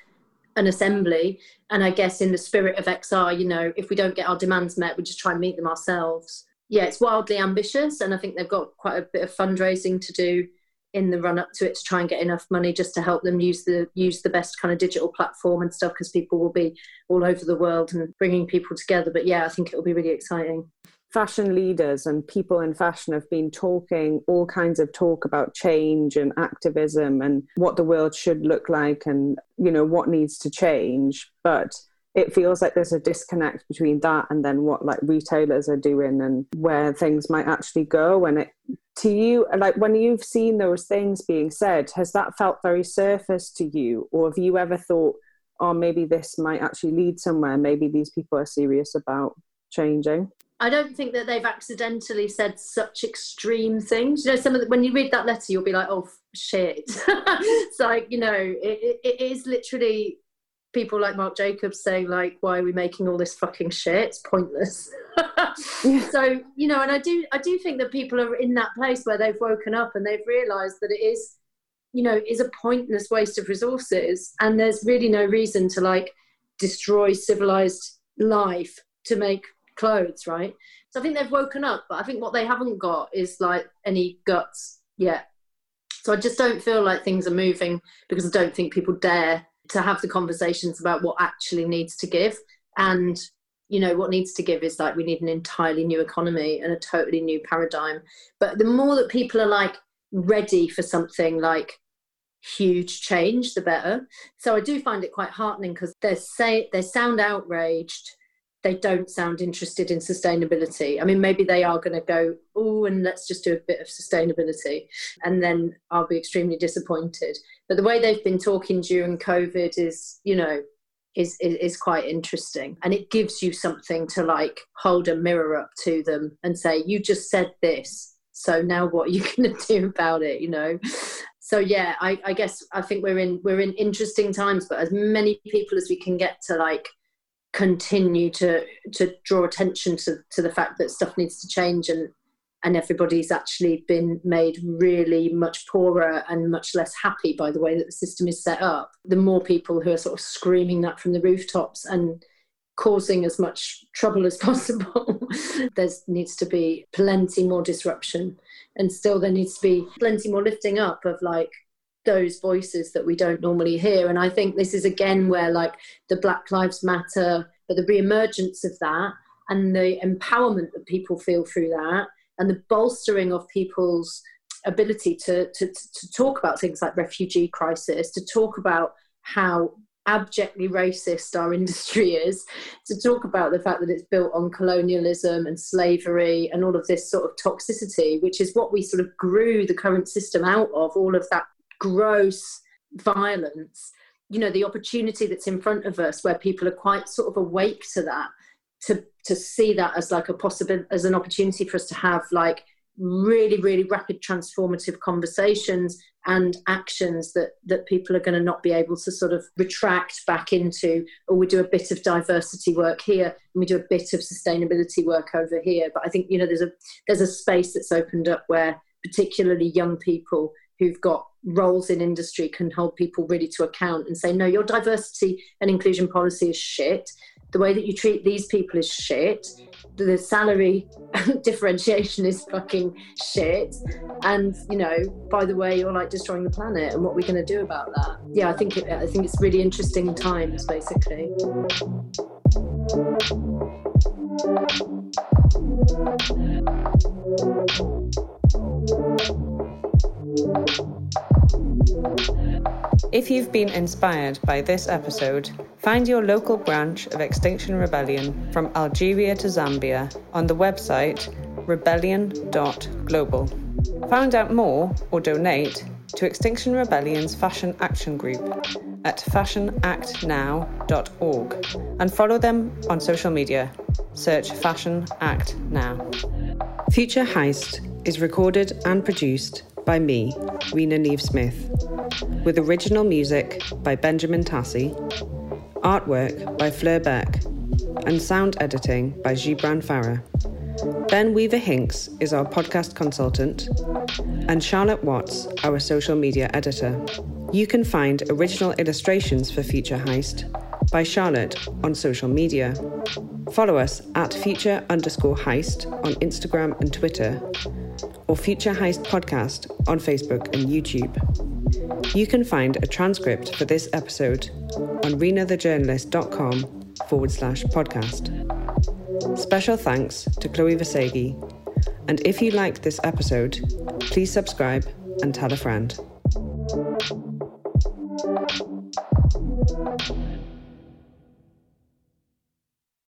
an assembly. And I guess in the spirit of X R, you know, if we don't get our demands met, we just try and meet them ourselves. Yeah, it's wildly ambitious, and I think they've got quite a bit of fundraising to do in the run up to it to try and get enough money just to help them use the use the best kind of digital platform and stuff, because people will be all over the world and bringing people together. But yeah, I think it'll be really exciting. Fashion leaders and people in fashion have been talking all kinds of talk about change and activism and what the world should look like and, you know, what needs to change. But it feels like there's a disconnect between that and then what like retailers are doing and where things might actually go. And it, to you, like when you've seen those things being said, has that felt very surface to you? Or have you ever thought, oh, maybe this might actually lead somewhere? Maybe these people are serious about changing. I don't think that they've accidentally said such extreme things. You know, some of the, when you read that letter, you'll be like, oh, shit. It's like, you know, it, it is literally people like Marc Jacobs saying, like, why are we making all this fucking shit? It's pointless. Yeah. So, you know, and I do I do think that people are in that place where they've woken up and they've realised that it is, you know, is a pointless waste of resources. And there's really no reason to, like, destroy civilised life to make clothes, right? So I think they've woken up, but I think what they haven't got is, like, any guts yet. So I just don't feel like things are moving because I don't think people dare to have the conversations about what actually needs to give. And, you know, what needs to give is like, we need an entirely new economy and a totally new paradigm. But the more that people are like ready for something like huge change, the better. So I do find it quite heartening because they say they sound outraged. They don't sound interested in sustainability. I mean, maybe they are going to go, oh, and let's just do a bit of sustainability. And then I'll be extremely disappointed. But the way they've been talking during COVID is, you know, is, is, is quite interesting. And it gives you something to like hold a mirror up to them and say, you just said this, so now what are you going to do about it, you know? So yeah, I, I guess I think we're in we're in interesting times, but as many people as we can get to like, continue to to draw attention to, to the fact that stuff needs to change and and everybody's actually been made really much poorer and much less happy by the way that the system is set up. The more people who are sort of screaming that from the rooftops and causing as much trouble as possible, there needs to be plenty more disruption, and still there needs to be plenty more lifting up of like those voices that we don't normally hear. And I think this is again where like the Black Lives Matter, but the reemergence of that and the empowerment that people feel through that and the bolstering of people's ability to, to, to talk about things like refugee crisis, to talk about how abjectly racist our industry is, to talk about the fact that it's built on colonialism and slavery and all of this sort of toxicity, which is what we sort of grew the current system out of, all of that gross violence. You know, the opportunity that's in front of us where people are quite sort of awake to that, to to see that as like a possible, as an opportunity for us to have like really, really rapid transformative conversations and actions that, that people are going to not be able to sort of retract back into, or we do a bit of diversity work here and we do a bit of sustainability work over here. But I think, you know, there's a there's a space that's opened up where particularly young people who've got roles in industry can hold people really to account and say, no, your diversity and inclusion policy is shit. The way that you treat these people is shit. The salary differentiation is fucking shit. And, you know, by the way, you're like destroying the planet, and what are we going to do about that? Yeah, I think, it, I think it's really interesting times, basically. If you've been inspired by this episode, find your local branch of Extinction Rebellion from Algeria to Zambia on the website rebellion dot global. Find out more or donate to Extinction Rebellion's Fashion Action Group at fashion act now dot org and follow them on social media. Search Fashion Act Now. Future Heist is recorded and produced by me, Rena Neve Smith, with original music by Benjamin Tassi, artwork by Fleur Beck, and sound editing by Gibran Farah. Ben Weaver-Hinks is our podcast consultant, and Charlotte Watts, our social media editor. You can find original illustrations for Future Heist by Charlotte on social media. Follow us at future underscore heist on Instagram and Twitter, or Future Heist Podcast on Facebook and YouTube. You can find a transcript for this episode on renathejournalist.com forward slash podcast. Special thanks to Chloe Vasegi, and if you liked this episode, please subscribe and tell a friend.